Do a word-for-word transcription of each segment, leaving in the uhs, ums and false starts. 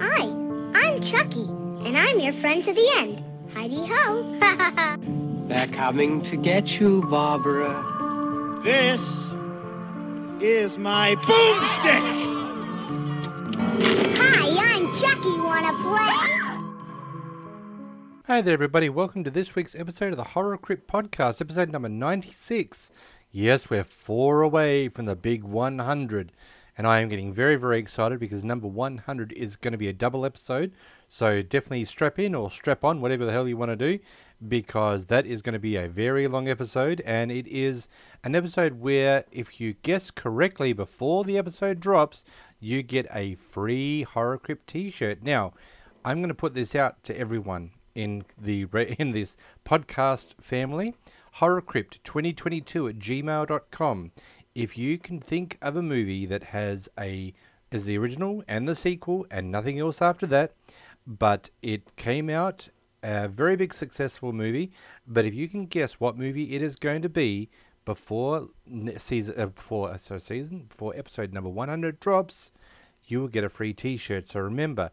Hi, I'm Chucky, and I'm your friend to the end. Hidey-ho. They're coming to get you, Barbara. This is my boomstick! Hi, I'm Chucky. Wanna play? Hi there, everybody. Welcome to this week's episode of the Horror Crypt Podcast, episode number ninety-six. Yes, we're four away from the big one hundred. And I am getting very, very excited because number one hundred is going to be a double episode. So definitely strap in or strap on, whatever the hell you want to do, because that is going to be a very long episode. And it is an episode where if you guess correctly before the episode drops, you get a free Horror Crypt t-shirt. Now, I'm going to put this out to everyone in the in this podcast family. Horror Crypt twenty twenty-two at gmail dot com. If you can think of a movie that has a is the original and the sequel and nothing else after that, but it came out a very big successful movie, but if you can guess what movie it is going to be before season uh, before uh, so season before episode number one hundred drops, you will get a free t-shirt. So remember,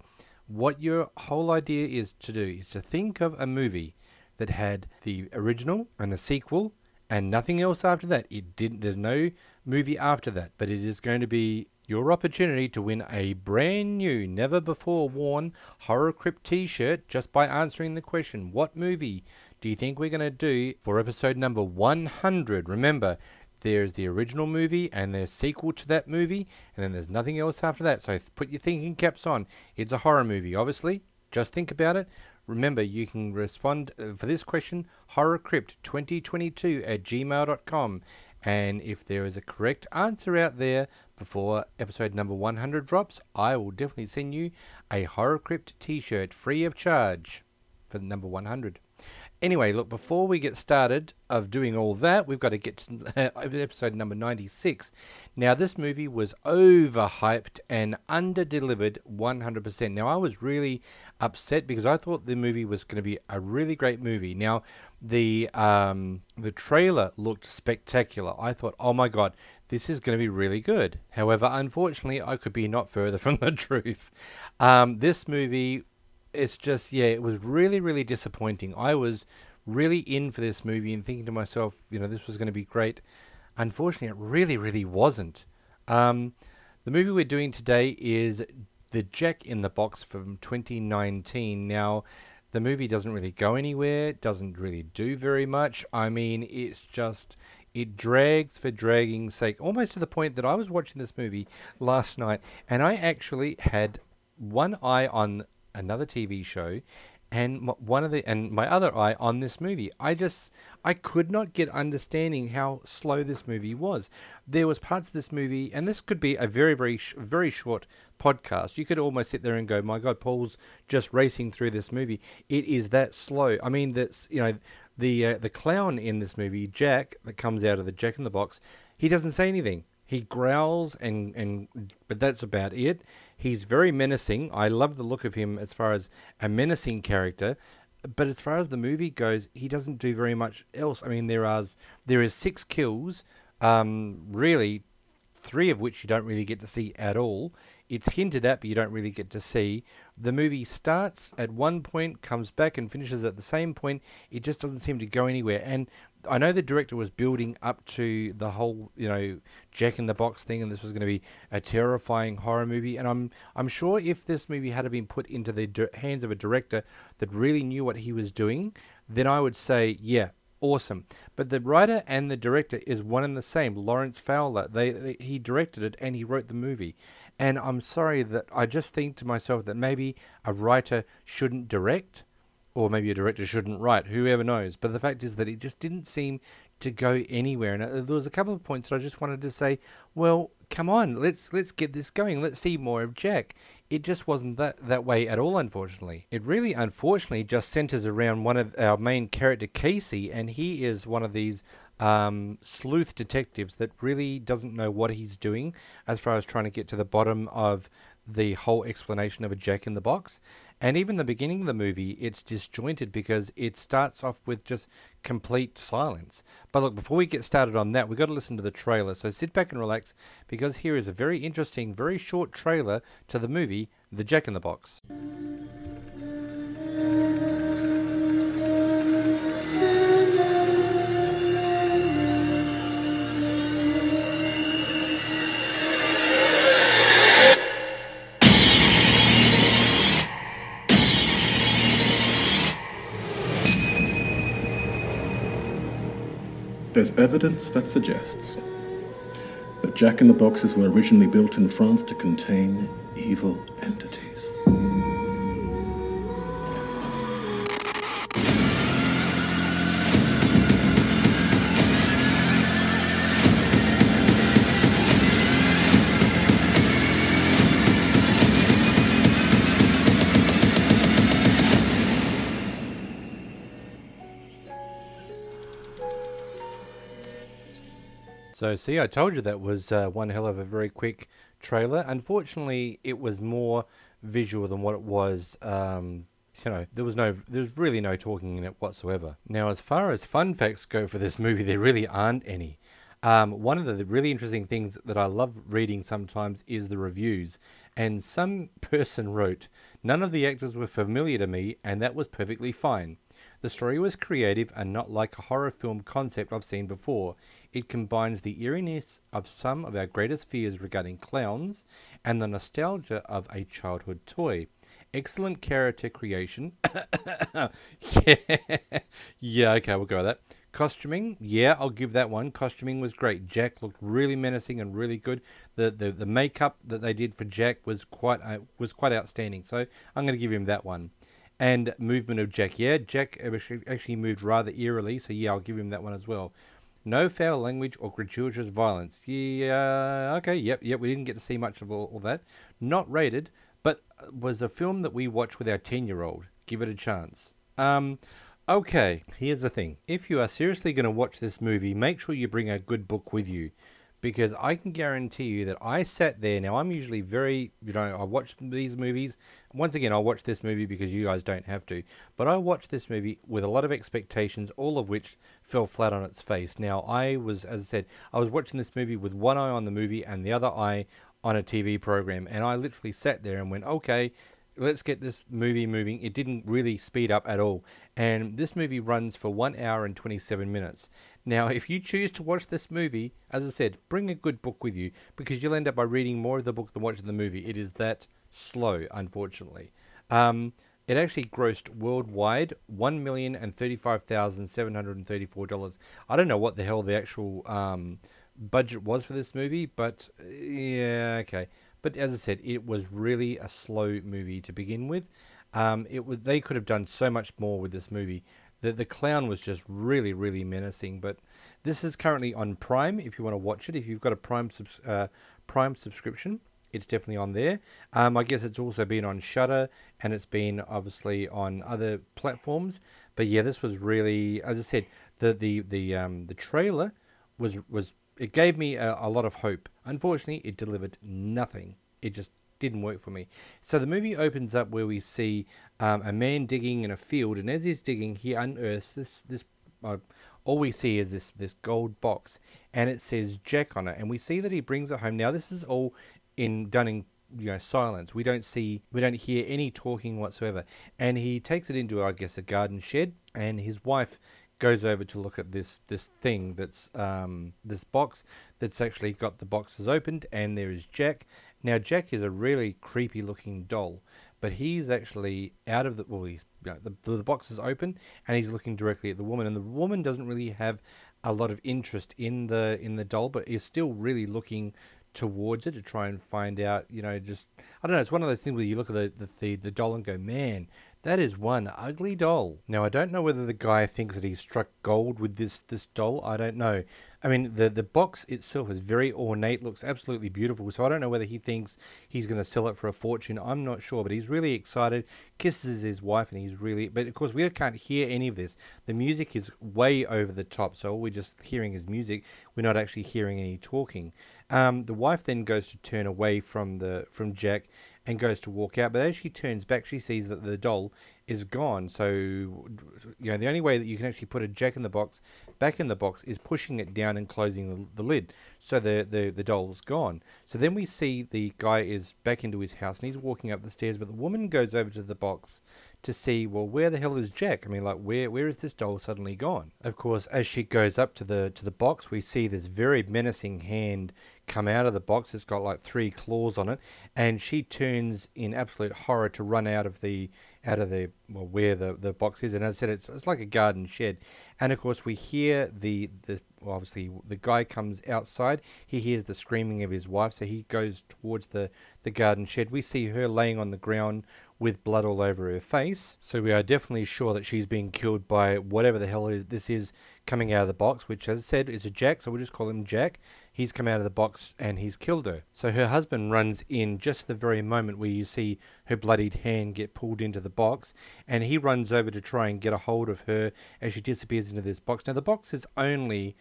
what your whole idea is to do is to think of a movie that had the original and the sequel and nothing else after that. It didn't. There's no movie after that. But it is going to be your opportunity to win a brand new, never before worn Horror Crypt t-shirt just by answering the question, what movie do you think we're going to do for episode number one hundred? Remember, there's the original movie and there's sequel to that movie, and then there's nothing else after that. So put your thinking caps on. It's a horror movie, obviously. Just think about it. Remember, you can respond for this question, horror crypt twenty twenty-two at gmail dot com. And if there is a correct answer out there before episode number one hundred drops, I will definitely send you a Horror Crypt t-shirt free of charge for number one hundred. Anyway, look, before we get started of doing all that, we've got to get to episode number ninety-six. Now, this movie was overhyped and underdelivered one hundred percent. Now, I was really upset because I thought the movie was going to be a really great movie. Now, the um, the trailer looked spectacular. I thought, oh my God, this is going to be really good. However, unfortunately, I could be not further from the truth. Um, this movie, it's just, yeah, it was really, really disappointing. I was really in for this movie and thinking to myself, you know, this was going to be great. Unfortunately, it really, really wasn't. Um, the movie we're doing today is The Jack in the Box from twenty nineteen. Now, the movie doesn't really go anywhere. It doesn't really do very much. I mean, it's just, it drags for dragging's sake, almost to the point that I was watching this movie last night and I actually had one eye on another T V show and one of the and my other eye on this movie. I just I could not get understanding how slow this movie was. There was parts of this movie, and this could be a very very sh- very short podcast. You could almost sit there and go, my God, Paul's just racing through this movie. It is that slow. I mean, that's, you know, the uh, the clown in this movie, Jack, that comes out of the Jack in the Box, he doesn't say anything. He growls, and, and but that's about it. He's very menacing. I love the look of him as far as a menacing character. But as far as the movie goes, he doesn't do very much else. I mean, there are there is six kills, um, really, three of which you don't really get to see at all. It's hinted at, but you don't really get to see. The movie starts at one point, comes back, and finishes at the same point. It just doesn't seem to go anywhere. And I know the director was building up to the whole, you know, Jack in the Box thing, and this was going to be a terrifying horror movie. And I'm I'm sure if this movie had been put into the di- hands of a director that really knew what he was doing, then I would say, yeah, awesome. But the writer and the director is one and the same, Lawrence Fowler. They, they he directed it and he wrote the movie. And I'm sorry that I just think to myself that maybe a writer shouldn't direct. Or maybe a director shouldn't write, whoever knows. But the fact is that it just didn't seem to go anywhere. And there was a couple of points that I just wanted to say, well, come on, let's let's get this going. Let's see more of Jack. It just wasn't that, that way at all, unfortunately. It really, unfortunately, just centers around one of our main character, Casey, and he is one of these um, sleuth detectives that really doesn't know what he's doing as far as trying to get to the bottom of the whole explanation of a Jack in the Box. And even the beginning of the movie, it's disjointed because it starts off with just complete silence. But look, before we get started on that, we've got to listen to the trailer. So sit back and relax, because here is a very interesting, very short trailer to the movie, The Jack in the Box. There's evidence that suggests that jack-in-the-boxes were originally built in France to contain evil entities. So, see, I told you that was uh, one hell of a very quick trailer. Unfortunately, it was more visual than what it was. Um, you know, there was no, there was really no talking in it whatsoever. Now, as far as fun facts go for this movie, there really aren't any. Um, one of the really interesting things that I love reading sometimes is the reviews. And some person wrote, "None of the actors were familiar to me, and that was perfectly fine. The story was creative and not like a horror film concept I've seen before. It combines the eeriness of some of our greatest fears regarding clowns and the nostalgia of a childhood toy. Excellent character creation." yeah. yeah, okay, we'll go with that. Costuming, yeah, I'll give that one. Costuming was great. Jack looked really menacing and really good. The the, the makeup that they did for Jack was quite uh, was quite outstanding. So I'm going to give him that one. And movement of Jack, yeah, Jack actually moved rather eerily, so yeah, I'll give him that one as well. No foul language or gratuitous violence. Yeah, okay, yep, yep, we didn't get to see much of all, all that. Not rated, but was a film that we watched with our ten-year-old. Give it a chance. Um, okay, here's the thing. If you are seriously going to watch this movie, make sure you bring a good book with you, because I can guarantee you that I sat there. Now, I'm usually very, you know, I watch these movies. Once again, I'll watch this movie because you guys don't have to. But I watched this movie with a lot of expectations, all of which fell flat on its face. Now, I was, as I said, I was watching this movie with one eye on the movie and the other eye on a T V program. And I literally sat there and went, okay, let's get this movie moving. It didn't really speed up at all. And this movie runs for one hour and twenty-seven minutes. Now, if you choose to watch this movie, as I said, bring a good book with you, because you'll end up by reading more of the book than watching the movie. It is that slow, unfortunately. Um, it actually grossed worldwide one million thirty-five thousand seven hundred thirty-four dollars. I don't know what the hell the actual um, budget was for this movie, but yeah, okay. But as I said, it was really a slow movie to begin with. Um, it was, they could have done so much more with this movie. The, the clown was just really, really menacing. But this is currently on Prime if you want to watch it. If you've got a Prime subs- uh, Prime subscription, it's definitely on there. Um, I guess it's also been on Shudder, and it's been obviously on other platforms. But yeah, this was really, as I said, the the the um, the trailer was was it gave me a, a lot of hope. Unfortunately, it delivered nothing. It just didn't work for me. So the movie opens up where we see um, a man digging in a field, and as he's digging, he unearths this this uh, all we see is this this gold box, and it says Jack on it, and we see that he brings it home. Now this is all in done in you know silence. We don't see we don't hear any talking whatsoever, and he takes it into, I guess, a garden shed, and his wife goes over to look at this this thing that's um this box that's actually got the boxes opened, and there is Jack. Now, Jack is a really creepy-looking doll, but he's actually out of the... Well, he's, you know, the, the box is open, and he's looking directly at the woman, and the woman doesn't really have a lot of interest in the in the doll, but is still really looking towards it to try and find out, you know, just... I don't know, it's one of those things where you look at the the, the, the doll and go, man, that is one ugly doll. Now, I don't know whether the guy thinks that he struck gold with this, this doll. I don't know. I mean, the, the box itself is very ornate, looks absolutely beautiful, so I don't know whether he thinks he's going to sell it for a fortune. I'm not sure, but he's really excited, kisses his wife, and he's really... But, of course, we can't hear any of this. The music is way over the top, so all we're just hearing is music. We're not actually hearing any talking. Um, the wife then goes to turn away from the from Jack, and goes to walk out. But as she turns back, she sees that the doll is gone. So, you know, the only way that you can actually put a Jack in the Box back in the box is pushing it down and closing the, the lid. So the, the, the doll's gone. So then we see the guy is back into his house and he's walking up the stairs, but the woman goes over to the box to see, well, where the hell is Jack? I mean, like, where where is this doll suddenly gone? Of course, as she goes up to the to the box, we see this very menacing hand come out of the box. It's got like three claws on it, and she turns in absolute horror to run out of the out of the well, where the, the box is. And as I said, it's it's like a garden shed. And of course, we hear the the well, obviously the guy comes outside. He hears the screaming of his wife, so he goes towards the the garden shed. We see her laying on the ground with blood all over her face. So we are definitely sure that she's being killed by whatever the hell is this is coming out of the box, which, as I said, is a Jack, so we'll just call him Jack. He's come out of the box and he's killed her. So her husband runs in just the very moment where you see her bloodied hand get pulled into the box, and he runs over to try and get a hold of her as she disappears into this box. Now the box is only,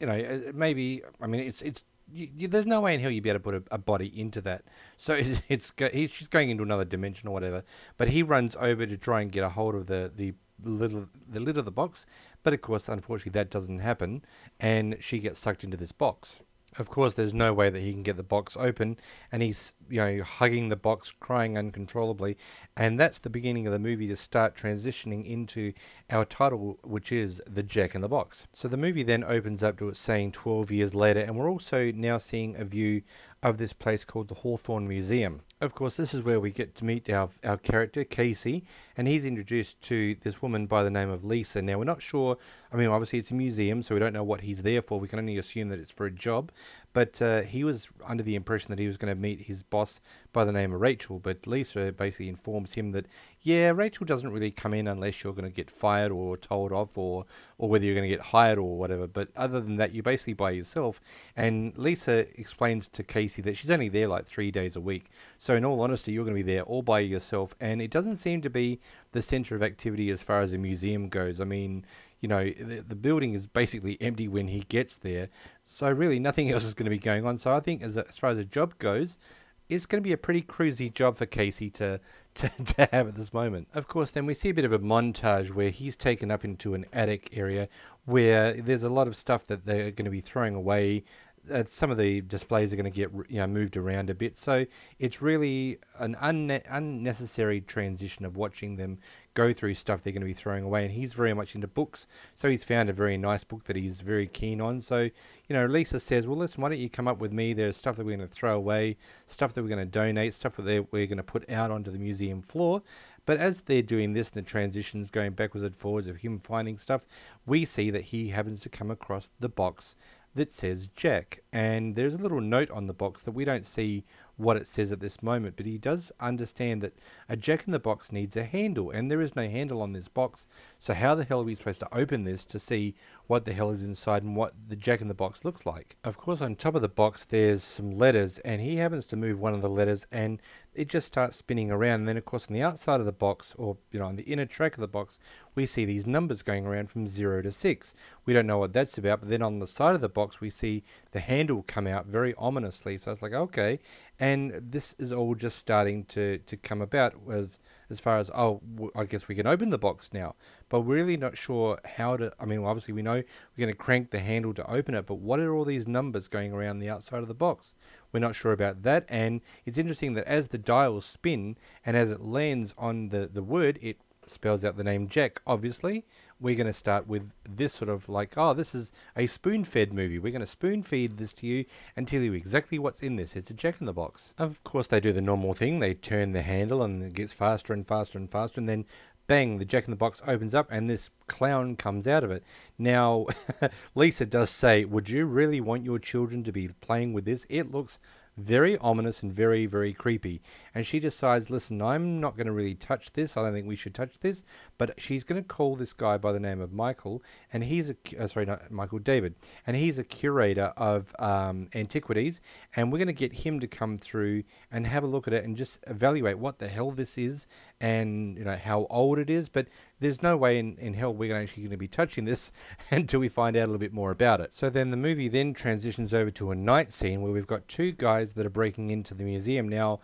you know, maybe, I mean, it's, it's, You, you, there's no way in hell you'd be able to put a, a body into that. So it's, it's go, he's, she's going into another dimension or whatever. But he runs over to try and get a hold of the the little the lid of the box. But of course, unfortunately, that doesn't happen, and she gets sucked into this box. Of course, there's no way that he can get the box open, and he's, you know, hugging the box, crying uncontrollably, and that's the beginning of the movie to start transitioning into our title, which is The Jack in the Box. So the movie then opens up to it saying twelve years later, and we're also now seeing a view of this place called the Hawthorne Museum. Of course, this is where we get to meet our our character, Casey, and he's introduced to this woman by the name of Lisa. Now, we're not sure, I mean, obviously it's a museum, so we don't know what he's there for. We can only assume that it's for a job, but uh, he was under the impression that he was going to meet his boss by the name of Rachel, but Lisa basically informs him that, yeah, Rachel doesn't really come in unless you're going to get fired or told off, or, or whether you're going to get hired or whatever, but other than that, you're basically by yourself. And Lisa explains to Casey that she's only there like three days a week, so So in all honesty, you're going to be there all by yourself, and it doesn't seem to be the centre of activity as far as the museum goes. I mean, you know, the, the building is basically empty when he gets there, so really nothing else is going to be going on. So I think as, a, as far as the job goes, it's going to be a pretty cruisy job for Casey to, to, to have at this moment. Of course, then we see a bit of a montage where he's taken up into an attic area where there's a lot of stuff that they're going to be throwing away. Uh, some of the displays are going to get, you know, moved around a bit, so it's really an unne- unnecessary transition of watching them go through stuff they're going to be throwing away. And he's very much into books, so he's found a very nice book that he's very keen on. So, you know, Lisa says, well, listen, why don't you come up with me? There's stuff that we're going to throw away, stuff that we're going to donate, stuff that we're going to put out onto the museum floor. But as they're doing this, and the transitions going backwards and forwards of him finding stuff, we see that he happens to come across the box that says Jack, and there's a little note on the box that we don't see what it says at this moment, but he does understand that a Jack in the Box needs a handle, and there is no handle on this box, so how the hell are we supposed to open this to see what the hell is inside and what the Jack in the Box looks like? Of course, on top of the box there's some letters, and he happens to move one of the letters and it just starts spinning around. And then of course on the outside of the box, or, you know, on the inner track of the box, we see these numbers going around from zero to six. We don't know what that's about, but then on the side of the box we see the handle come out very ominously. So it's like, okay, and this is all just starting to to come about with as far as, oh, w- I guess we can open the box now, but we're really not sure how to. I mean, obviously we know we're going to crank the handle to open it, but what are all these numbers going around the outside of the box? We're not sure about that. And it's interesting that as the dials spin and as it lands on the, the word, it spells out the name Jack. Obviously, we're going to start with this sort of like, oh, this is a spoon-fed movie. We're going to spoon-feed this to you and tell you exactly what's in this. It's a Jack in the Box. Of course, they do the normal thing. They turn the handle and it gets faster and faster and faster, and then bang, the Jack in the Box opens up and this clown comes out of it. Now, Lisa does say, would you really want your children to be playing with this? It looks very ominous and very, very creepy. And she decides, listen, I'm not going to really touch this. I don't think we should touch this. But she's going to call this guy by the name of Michael, and he's a uh, sorry, not Michael, David, and he's a curator of um, antiquities. And we're going to get him to come through and have a look at it and just evaluate what the hell this is and, you know, how old it is. But there's no way in, in hell we're actually going to be touching this until we find out a little bit more about it. So then the movie then transitions over to a night scene where we've got two guys that are breaking into the museum. Now,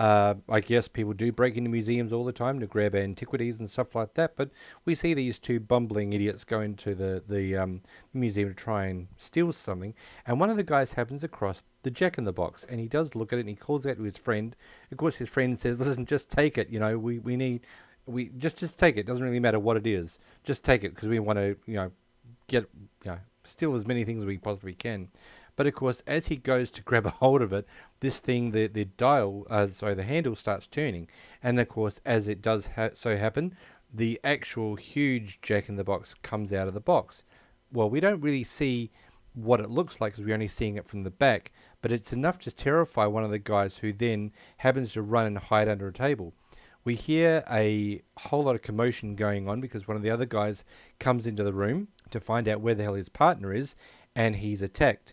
Uh, I guess people do break into museums all the time to grab antiquities and stuff like that, but we see these two bumbling idiots go into the, the um, museum to try and steal something, and one of the guys happens across the Jack in the Box, and he does look at it, and he calls out to his friend. Of course, his friend says, listen, just take it, you know, we, we need, we just, just take it, doesn't really matter what it is, just take it, because we want to, you know, get, you know, steal as many things as we possibly can. But of course, as he goes to grab a hold of it, this thing, the the dial, uh, sorry, the handle starts turning. And of course, as it does ha- so happen, the actual huge Jack in the Box comes out of the box. Well, we don't really see what it looks like because we're only seeing it from the back, but it's enough to terrify one of the guys who then happens to run and hide under a table. We hear a whole lot of commotion going on because one of the other guys comes into the room to find out where the hell his partner is, and he's attacked.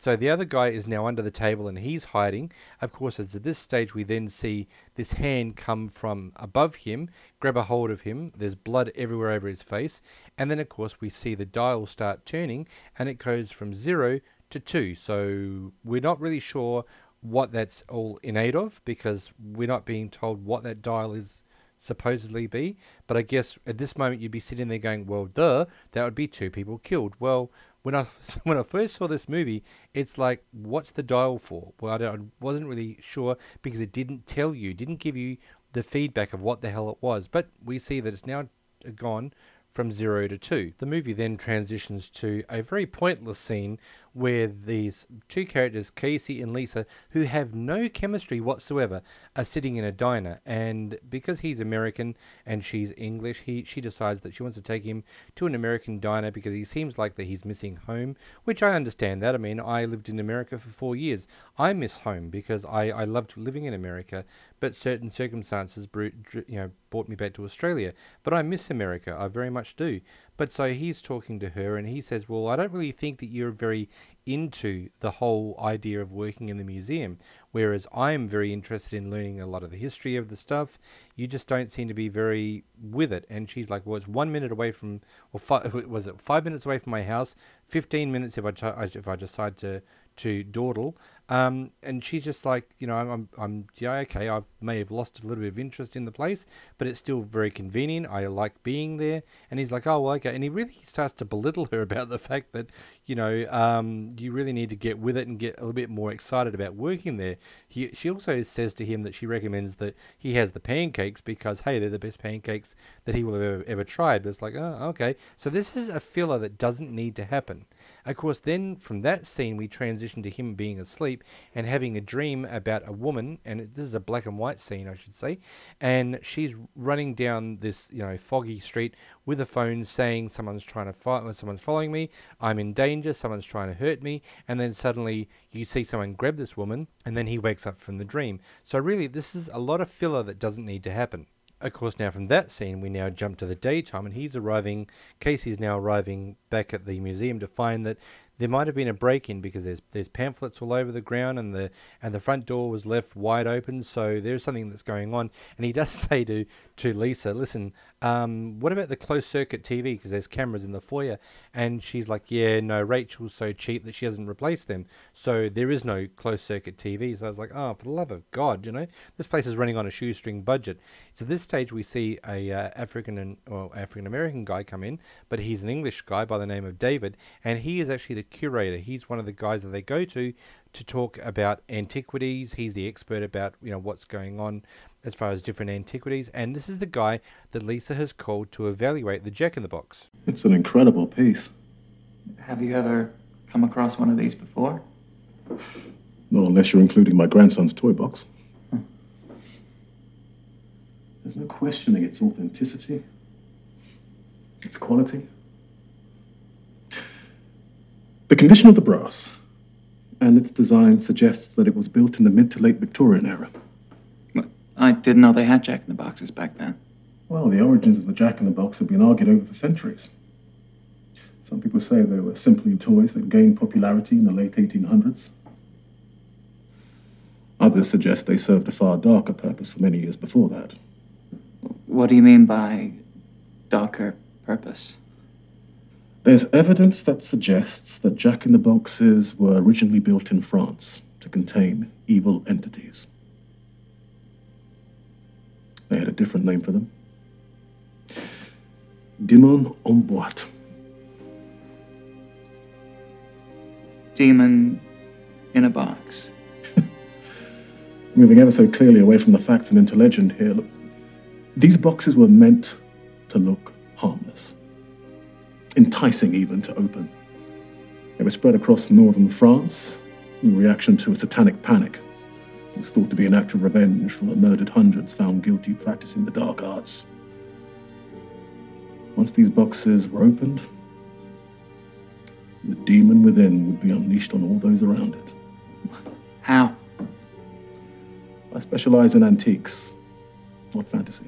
So the other guy is now under the table and he's hiding. Of course, as at this stage, we then see this hand come from above him, grab a hold of him. There's blood everywhere over his face. And then, of course, we see the dial start turning and it goes from zero to two. So we're not really sure what that's all in aid of because we're not being told what that dial is supposedly be. But I guess at this moment, you'd be sitting there going, well, duh, that would be two people killed. Well, When I, when I first saw this movie, it's like, what's the dial for? Well, I, don't, I wasn't really sure because it didn't tell you, didn't give you the feedback of what the hell it was. But we see that it's now gone from zero to two. The movie then transitions to a very pointless scene where these two characters, Casey and Lisa, who have no chemistry whatsoever, are sitting in a diner. And because he's American and she's English, he she decides that she wants to take him to an American diner because he seems like that he's missing home, which I understand that. I mean, I lived in America for four years. I miss home because I, I loved living in America, but certain circumstances you know, brought me back to Australia. But I miss America. I very much do. But so he's talking to her and he says, well, I don't really think that you're very into the whole idea of working in the museum, whereas I'm very interested in learning a lot of the history of the stuff. You just don't seem to be very with it. And she's like, well, it's one minute away from, or five, was it five minutes away from my house, fifteen minutes if I, ch- if I decide to, to dawdle. Um, and she's just like, you know, I'm, I'm, yeah, okay, I may have lost a little bit of interest in the place, but it's still very convenient. I like being there. And he's like, oh, well, okay. And he really starts to belittle her about the fact that, you know, um, you really need to get with it and get a little bit more excited about working there. He, she also says to him that she recommends that he has the pancakes because, hey, they're the best pancakes that he will have ever, ever tried. But it's like, oh, okay. So this is a filler that doesn't need to happen. Of course, then from that scene, we transition to him being asleep and having a dream about a woman, and this is a black and white scene, I should say, and she's running down this, you know, foggy street with a phone saying someone's trying to fight, someone's following me, I'm in danger, someone's trying to hurt me, and then suddenly you see someone grab this woman, and then he wakes up from the dream. So really, this is a lot of filler that doesn't need to happen. Of course, now from that scene, we now jump to the daytime, and he's arriving, Casey's now arriving back at the museum to find that there might have been a break-in because there's there's pamphlets all over the ground and the and the front door was left wide open, so there's something that's going on. And he does say to, to Lisa, listen, um, what about the closed-circuit T V because there's cameras in the foyer? And she's like, yeah, no, Rachel's so cheap that she hasn't replaced them, so there is no closed-circuit T V. So I was like, oh, for the love of God, you know, this place is running on a shoestring budget. So at this stage, we see a uh, African and well, African-American guy come in, but he's an English guy by the name of David, and he is actually the curator. He's one of the guys that they go to to talk about antiquities. He's the expert about, you know, what's going on as far as different antiquities, and this is the guy that Lisa has called to evaluate the Jack in the Box. It's an incredible piece. Have you ever come across one of these before? Not unless you're including my grandson's toy box. Huh. There's no questioning its authenticity, its quality. The condition of the brass and its design suggests that it was built in the mid to late Victorian era. I didn't know they had Jack in the Boxes back then. Well, the origins of the Jack in the Box have been argued over for centuries. Some people say they were simply toys that gained popularity in the late eighteen hundreds. Others suggest they served a far darker purpose for many years before that. What do you mean by darker purpose? There's evidence that suggests that Jack in the Boxes were originally built in France to contain evil entities. different name for them. Demon en boîte. Demon in a box. Moving ever so clearly away from the facts and into legend here, look, these boxes were meant to look harmless, enticing even to open. They were spread across northern France in reaction to a satanic panic. It was thought to be an act of revenge for the murdered hundreds found guilty practicing the dark arts. Once these boxes were opened, the demon within would be unleashed on all those around it. How? I specialize in antiques, not fantasy.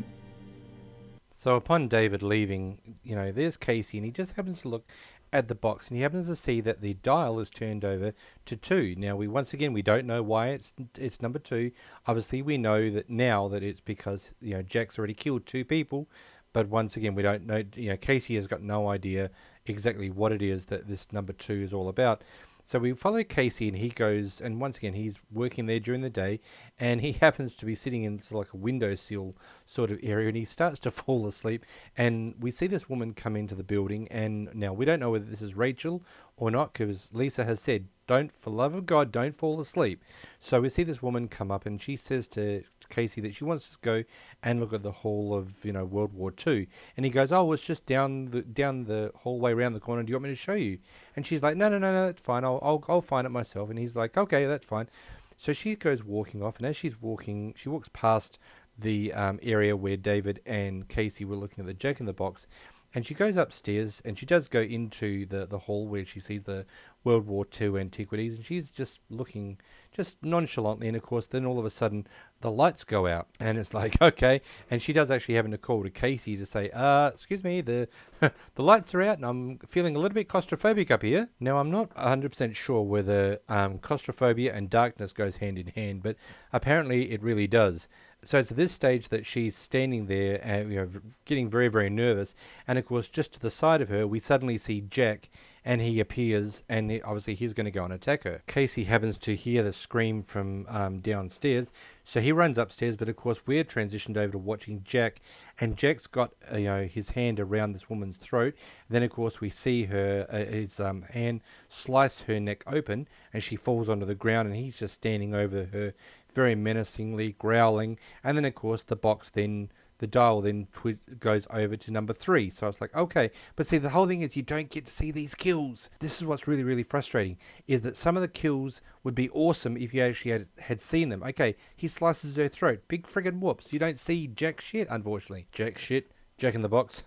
So upon David leaving, you know, there's Casey, and he just happens to look at the box, and he happens to see that the dial is turned over to two. Now, we once again, we don't know why it's it's number two. Obviously, we know that now that it's because, you know, Jack's already killed two people, but once again, we don't know, you know, Casey has got no idea exactly what it is that this number two is all about. So we follow Casey, and he goes, and once again, he's working there during the day, and he happens to be sitting in sort of like a windowsill sort of area, and he starts to fall asleep, and we see this woman come into the building, and now we don't know whether this is Rachel or not, because Lisa has said, don't, for love of God, don't fall asleep. So we see this woman come up, and she says to Casey that she wants to go and look at the hall of, you know, World War Two, and he goes, oh, it's just down the down the hallway around the corner, do you want me to show you? And she's like, no no no no, that's fine, I'll, I'll I'll find it myself. And he's like, okay, that's fine. So she goes walking off, and as she's walking, she walks past the um, area where David and Casey were looking at the Jack in the Box, and she goes upstairs, and she does go into the the hall where she sees the World War Two antiquities, and she's just looking just nonchalantly, and of course then all of a sudden the lights go out, and it's like, okay, and she does actually having to call to Casey to say, uh excuse me, the the lights are out, and I'm feeling a little bit claustrophobic up here. Now, I'm not one hundred percent sure whether um claustrophobia and darkness goes hand in hand, but apparently it really does. So it's at this stage that she's standing there and, you know, getting very, very nervous, and of course just to the side of her we suddenly see Jack, and he appears, and he, obviously he's going to go and attack her. Casey happens to hear the scream from um, downstairs, so he runs upstairs, but of course we're transitioned over to watching Jack, and Jack's got uh, you know, his hand around this woman's throat, and then of course we see her uh, his um, hand slice her neck open, and she falls onto the ground, and he's just standing over her very menacingly, growling, and then of course the box then the dial then twi- goes over to number three. So I was like, okay. But see, the whole thing is you don't get to see these kills. This is what's really, really frustrating, is that some of the kills would be awesome if you actually had, had seen them. Okay, he slices her throat. Big friggin' whoops. You don't see jack shit, unfortunately. Jack shit. Jack in the Box.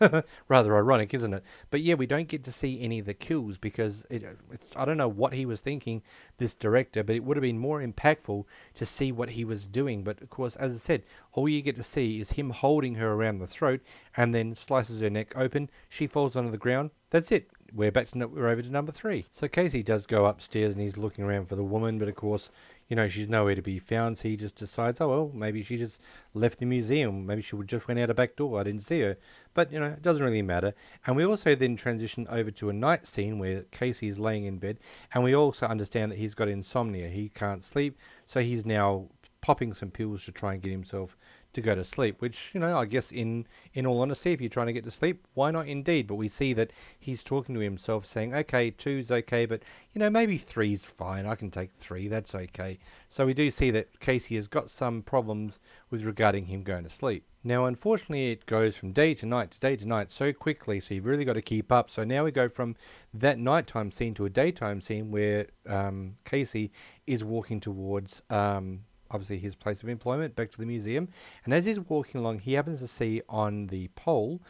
Rather ironic, isn't it? But yeah, we don't get to see any of the kills because it, it, I don't know what he was thinking, this director, but it would have been more impactful to see what he was doing. But of course, as I said, all you get to see is him holding her around the throat and then slices her neck open. She falls onto the ground. That's it. We're back to, we're over to number three. So Casey does go upstairs and he's looking around for the woman, but of course, you know, she's nowhere to be found, so he just decides, oh, well, maybe she just left the museum. Maybe she just went out a back door. I didn't see her. But, you know, it doesn't really matter. And we also then transition over to a night scene where Casey is laying in bed, and we also understand that he's got insomnia. He can't sleep, so he's now popping some pills to try and get himself to go to sleep, which, you know, I guess in in all honesty, if you're trying to get to sleep, why not indeed? But we see that he's talking to himself saying, okay, two's okay, but, you know, maybe three's fine. I can take three. That's okay. So we do see that Casey has got some problems with regarding him going to sleep. Now, unfortunately, it goes from day to night to day to night so quickly, so you've really got to keep up. So now we go from that nighttime scene to a daytime scene where um, Casey is walking towards um, obviously his place of employment, back to the museum. And as he's walking along, he happens to see on the pole,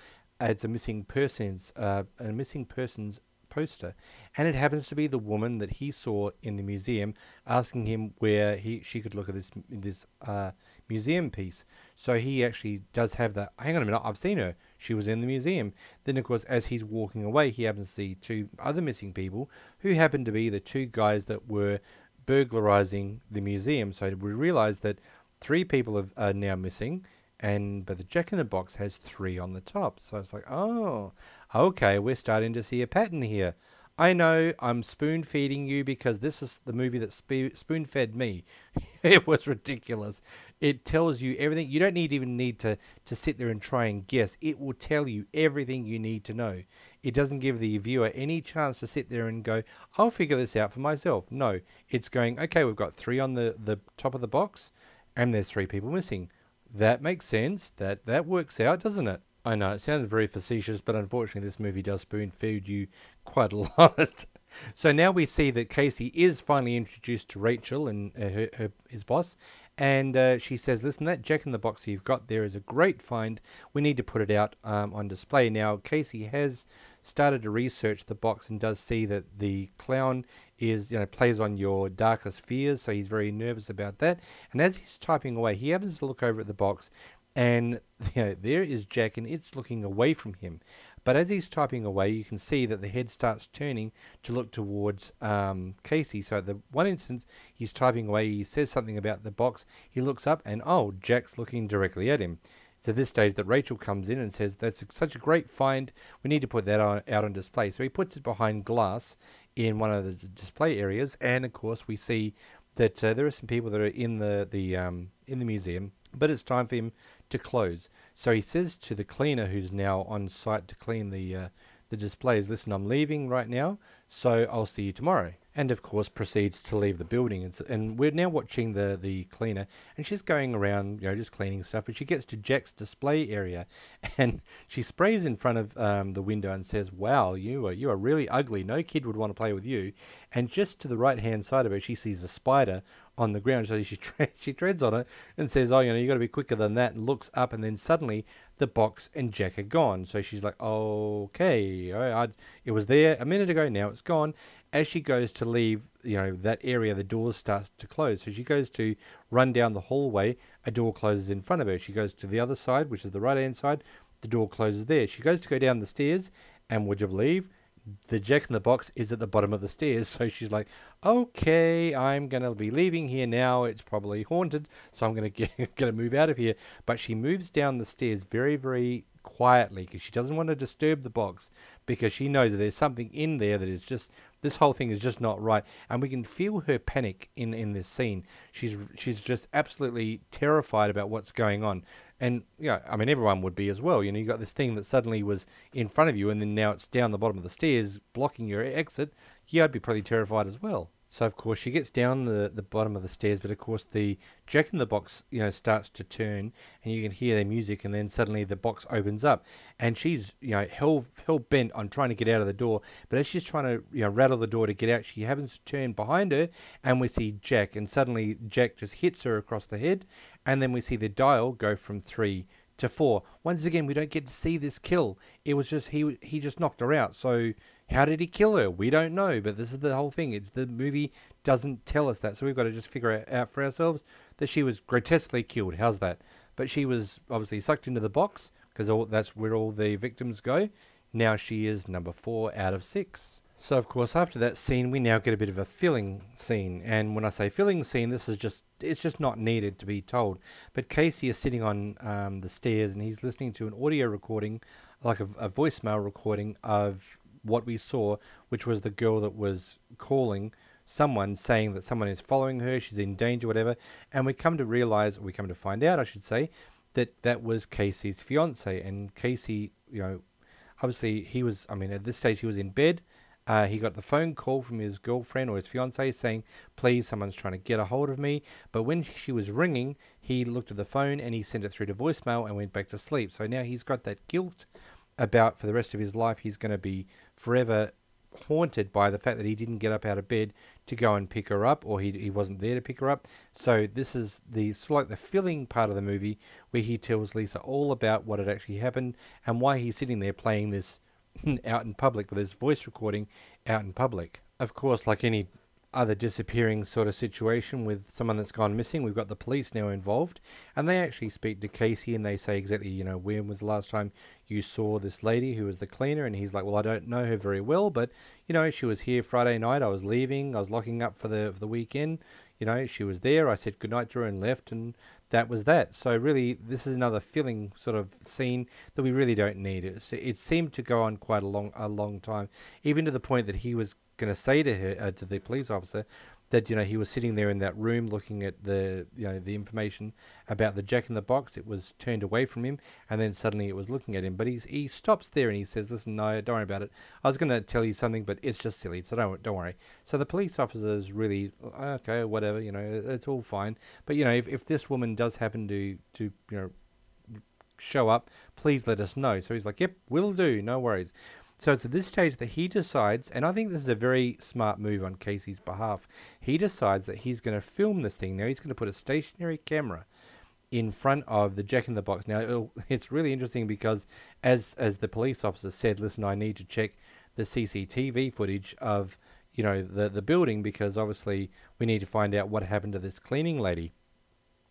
uh, it's a missing persons, uh, a missing persons poster. And it happens to be the woman that he saw in the museum, asking him where he she could look at this this uh, museum piece. So he actually does have that, hang on a minute, I've seen her. She was in the museum. Then, of course, as he's walking away, he happens to see two other missing people who happen to be the two guys that were burglarizing the museum. So we realize that three people have, are now missing, and but the Jack in the Box has three on the top. So it's like, oh, okay, we're starting to see a pattern here. I know I'm spoon feeding you because this is the movie that sp- spoon fed me. It was ridiculous. It tells you everything. You don't need even need to, to sit there and try and guess. It will tell you everything you need to know. It doesn't give the viewer any chance to sit there and go, I'll figure this out for myself. No, it's going, okay, we've got three on the, the top of the box, and there's three people missing. That makes sense. That that works out, doesn't it? I know, it sounds very facetious, but unfortunately this movie does spoon-feed you quite a lot. So now we see that Casey is finally introduced to Rachel and uh, her, her his boss, and uh, she says, listen, that Jack in the Box you've got there is a great find. We need to put it out um, on display. Now, Casey has started to research the box and does see that the clown is, you know, plays on your darkest fears, so he's very nervous about that. And as he's typing away, he happens to look over at the box, and you know, there is Jack, and it's looking away from him. But as he's typing away, you can see that the head starts turning to look towards um, Casey. So the one instance, he's typing away, he says something about the box, he looks up, and oh, Jack's looking directly at him. It's at this stage that Rachel comes in and says, that's such a great find, we need to put that on, out on display. So he puts it behind glass in one of the display areas, and of course we see that uh, there are some people that are in the, the, um, in the museum, but it's time for him to close. So he says to the cleaner who's now on site to clean the uh, the displays, listen, I'm leaving right now, so I'll see you tomorrow. And of course proceeds to leave the building. And, so, and we're now watching the, the cleaner, and she's going around, you know, just cleaning stuff, but she gets to Jack's display area, and she sprays in front of um, the window and says, wow, you are, you are really ugly. No kid would want to play with you. And just to the right-hand side of her, she sees a spider on the ground, so she tre- she treads on it and says, oh, you know, you got to be quicker than that, and looks up, and then suddenly the box and Jack are gone. So she's like, okay, I, I, it was there a minute ago, now it's gone. As she goes to leave, you know, that area, the door starts to close. So she goes to run down the hallway, a door closes in front of her. She goes to the other side, which is the right-hand side, the door closes there. She goes to go down the stairs, and would you believe, the Jack in the Box is at the bottom of the stairs. So she's like, okay, I'm going to be leaving here now. It's probably haunted, so I'm going to get going to move out of here. But she moves down the stairs very, very quietly, because she doesn't want to disturb the box, because she knows that there's something in there that is just, this whole thing is just not right. And we can feel her panic in, in this scene. She's she's just absolutely terrified about what's going on. And, you know, I mean, everyone would be as well. You know, you got this thing that suddenly was in front of you, and then now it's down the bottom of the stairs blocking your exit. Yeah, I'd be probably terrified as well. So, of course, she gets down the, the bottom of the stairs, but, of course, the Jack in the Box, you know, starts to turn, and you can hear their music, and then suddenly the box opens up, and she's, you know, hell, hell bent on trying to get out of the door. But as she's trying to, you know, rattle the door to get out, she happens to turn behind her, and we see Jack, and suddenly Jack just hits her across the head. And then we see the dial go from three to four. Once again, we don't get to see this kill. It was just, he he just knocked her out. So how did he kill her? We don't know. But this is the whole thing. It's the movie doesn't tell us that. So we've got to just figure out for ourselves that she was grotesquely killed. How's that? But she was obviously sucked into the box, because all, that's where all the victims go. Now she is number four out of six. So, of course, after that scene, we now get a bit of a filling scene. And when I say filling scene, this is just, it's just not needed to be told. But Casey is sitting on um, the stairs, and he's listening to an audio recording, like a, a voicemail recording of what we saw, which was the girl that was calling someone, saying that someone is following her, she's in danger, whatever. And we come to realize, or we come to find out, I should say, that that was Casey's fiance. And Casey, you know, obviously he was, I mean, at this stage he was in bed. Uh, he got the phone call from his girlfriend or his fiance saying, please, someone's trying to get a hold of me. But when she was ringing, he looked at the phone and he sent it through to voicemail and went back to sleep. So now he's got that guilt about, for the rest of his life, he's going to be forever haunted by the fact that he didn't get up out of bed to go and pick her up, or he he wasn't there to pick her up. So this is the sort of like the filling part of the movie where he tells Lisa all about what had actually happened and why he's sitting there playing this out in public, but there's voice recording out in public. Of course, like any other disappearing sort of situation with someone that's gone missing, we've got the police now involved, and they actually speak to Casey and they say exactly, you know, when was the last time you saw this lady who was the cleaner? And he's like, well, I don't know her very well, but, you know, she was here Friday night, I was leaving, I was locking up for the, for the weekend, you know, she was there, I said goodnight to her and left, and that was that. So really, this is another filling sort of scene that we really don't need. It's, it seemed to go on quite a long, a long time, even to the point that he was going to say to her, uh, to the police officer, that, you know, he was sitting there in that room looking at the, you know, the information about the Jack in the Box. It was turned away from him, and then suddenly it was looking at him. But he's, he stops there and he says, listen, no, don't worry about it. I was going to tell you something, but it's just silly, so don't, don't worry. So the police officer's really, okay, whatever, you know, it's all fine. But, you know, if, if this woman does happen to, to, you know, show up, please let us know. So he's like, yep, will do, no worries. So it's at this stage that he decides, and I think this is a very smart move on Casey's behalf, he decides that he's going to film this thing. Now, he's going to put a stationary camera in front of the Jack in the Box. Now, it's really interesting because, as as the police officer said, listen, I need to check the C C T V footage of, you know, the, the building, because obviously we need to find out what happened to this cleaning lady.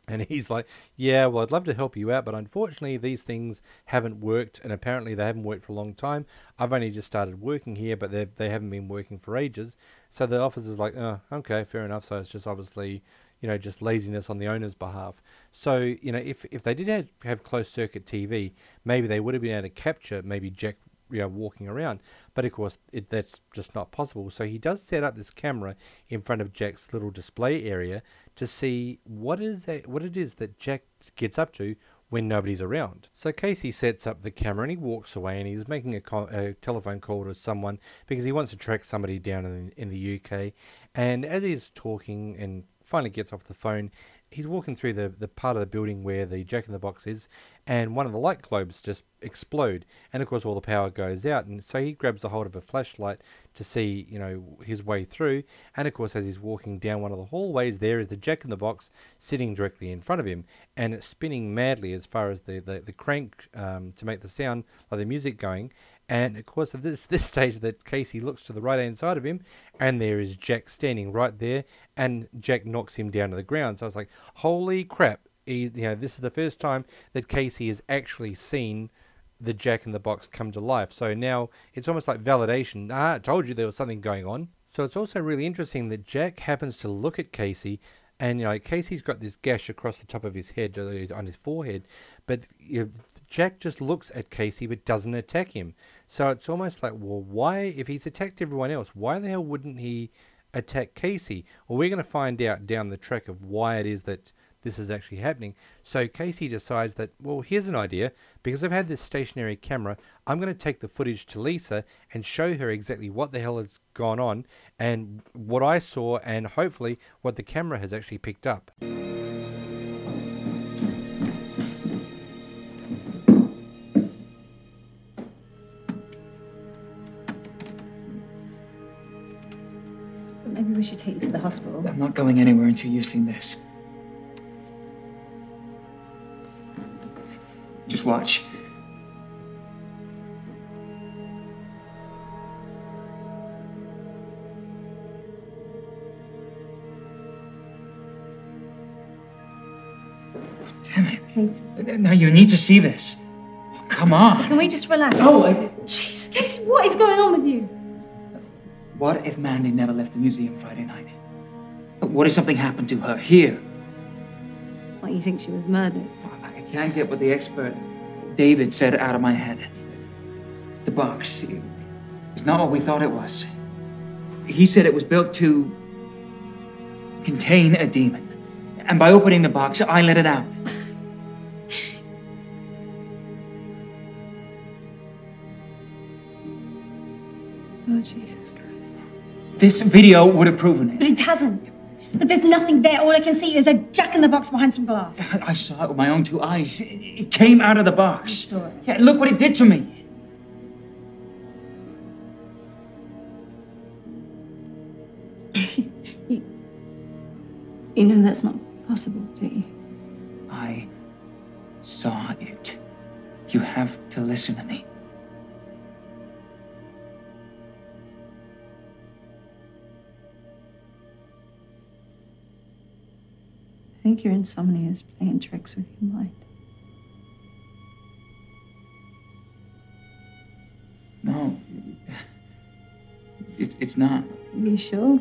And he's like, yeah, well, I'd love to help you out, but unfortunately these things haven't worked, and apparently they haven't worked for a long time. I've only just started working here, but they they haven't been working for ages. So the officer's like, oh, okay, fair enough. So it's just obviously, you know, just laziness on the owner's behalf. So, you know, if, if they did have, have closed-circuit T V, maybe they would have been able to capture maybe Jack, you know, walking around. But, of course, it, that's just not possible. So he does set up this camera in front of Jack's little display area to see what is a, what it is that Jack gets up to when nobody's around. So Casey sets up the camera and he walks away, and he's making a, co- a telephone call to someone because he wants to track somebody down in, in the U K. And as he's talking and finally gets off the phone, he's walking through the, the part of the building where the Jack in the Box is, and one of the light globes just explode, and of course all the power goes out, and so he grabs a hold of a flashlight to see, you know, his way through. And of course, as he's walking down one of the hallways, there is the Jack in the Box sitting directly in front of him, and it's spinning madly as far as the, the, the crank um, to make the sound of the music going. And of course, at this this stage that Casey looks to the right hand side of him, and there is Jack standing right there, and Jack knocks him down to the ground. So I was like, holy crap, he, you know, this is the first time that Casey has actually seen the Jack in the Box come to life. So now it's almost like validation. Ah, I told you there was something going on. So it's also really interesting that Jack happens to look at Casey, and, you know, Casey's got this gash across the top of his head, on his forehead, but, you know, Jack just looks at Casey but doesn't attack him. So it's almost like, well, why, if he's attacked everyone else, why the hell wouldn't he attack Casey? Well, we're going to find out down the track of why it is that this is actually happening. So Casey decides that, well, here's an idea. Because I've had this stationary camera, I'm going to take the footage to Lisa and show her exactly what the hell has gone on and what I saw, and hopefully what the camera has actually picked up. Maybe we should take you to the hospital. I'm not going anywhere until you've seen this. Just watch. Oh, damn it. Casey. No, you need to see this. Oh, come on. Can we just relax? No, I... Jeez, Casey, what is going on with you? What if Mandy never left the museum Friday night? What if something happened to her here? What, you think she was murdered? I can't get what the expert, David, said out of my head. The box, it's not what we thought it was. He said it was built to contain a demon. And by opening the box, I let it out. Oh, Jesus Christ. This video would have proven it. But it hasn't. But there's nothing there. All I can see is a Jack in the Box behind some glass. I saw it with my own two eyes. It came out of the box. You saw it. Yeah, look what it did to me. you, you know that's not possible, do you? I saw it. You have to listen to me. I think your insomnia is playing tricks with your mind. No, it, it's not. Are you sure?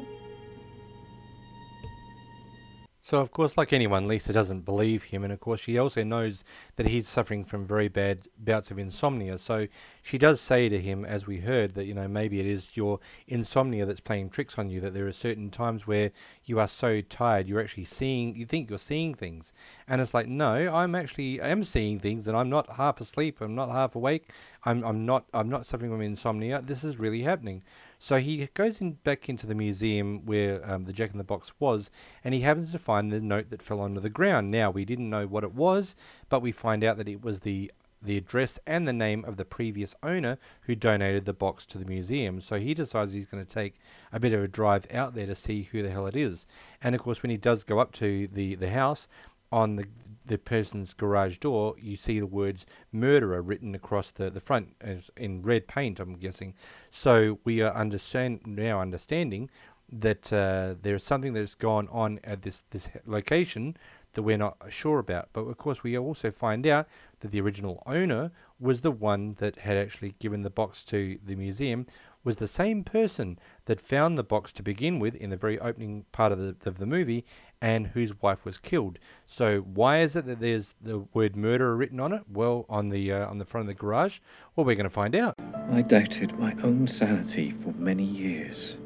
So, of course, like anyone, Lisa doesn't believe him, and of course she also knows that he's suffering from very bad bouts of insomnia. So she does say to him, as we heard, that, you know, maybe it is your insomnia that's playing tricks on you, that there are certain times where you are so tired you're actually seeing, you think you're seeing things. And it's like, no, I'm actually, I am seeing things, and I'm not half asleep, I'm not half awake, I'm I'm not I'm not suffering from insomnia, this is really happening. So he goes in back into the museum where um, the Jack in the Box was, and he happens to find the note that fell onto the ground. Now, we didn't know what it was, but we find out that it was the the address and the name of the previous owner who donated the box to the museum. So he decides he's going to take a bit of a drive out there to see who the hell it is. And, of course, when he does go up to the, the house, on the the person's garage door, you see the words murderer written across the, the front in red paint, I'm guessing. So we are understand now understanding that uh, there is something that's gone on at this, this location that we're not sure about. But of course we also find out that the original owner was the one that had actually given the box to the museum, was the same person that found the box to begin with in the very opening part of the, of the movie, and whose wife was killed. So why is it that there's the word murderer written on it? Well, on the uh, on the front of the garage? Well, we're going to find out. I doubted my own sanity for many years.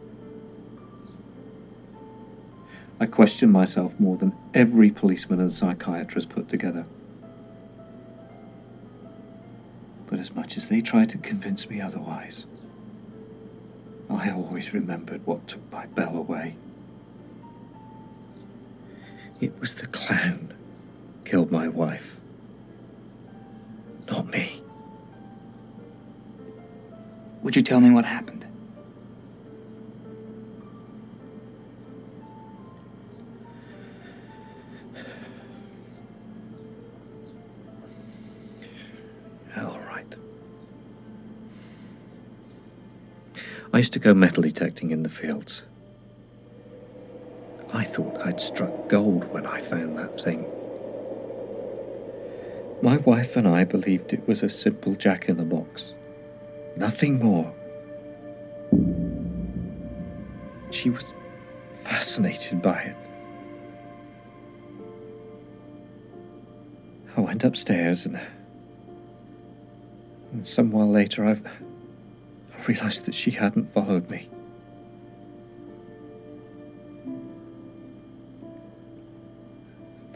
I questioned myself more than every policeman and psychiatrist put together. But as much as they tried to convince me otherwise, I always remembered what took my bell away. It was the clown killed my wife, not me. Would you tell me what happened? All right. I used to go metal detecting in the fields. I thought I'd struck gold when I found that thing. My wife and I believed it was a simple Jack in the Box. Nothing more. She was fascinated by it. I went upstairs and, and some while later I, I realized that she hadn't followed me.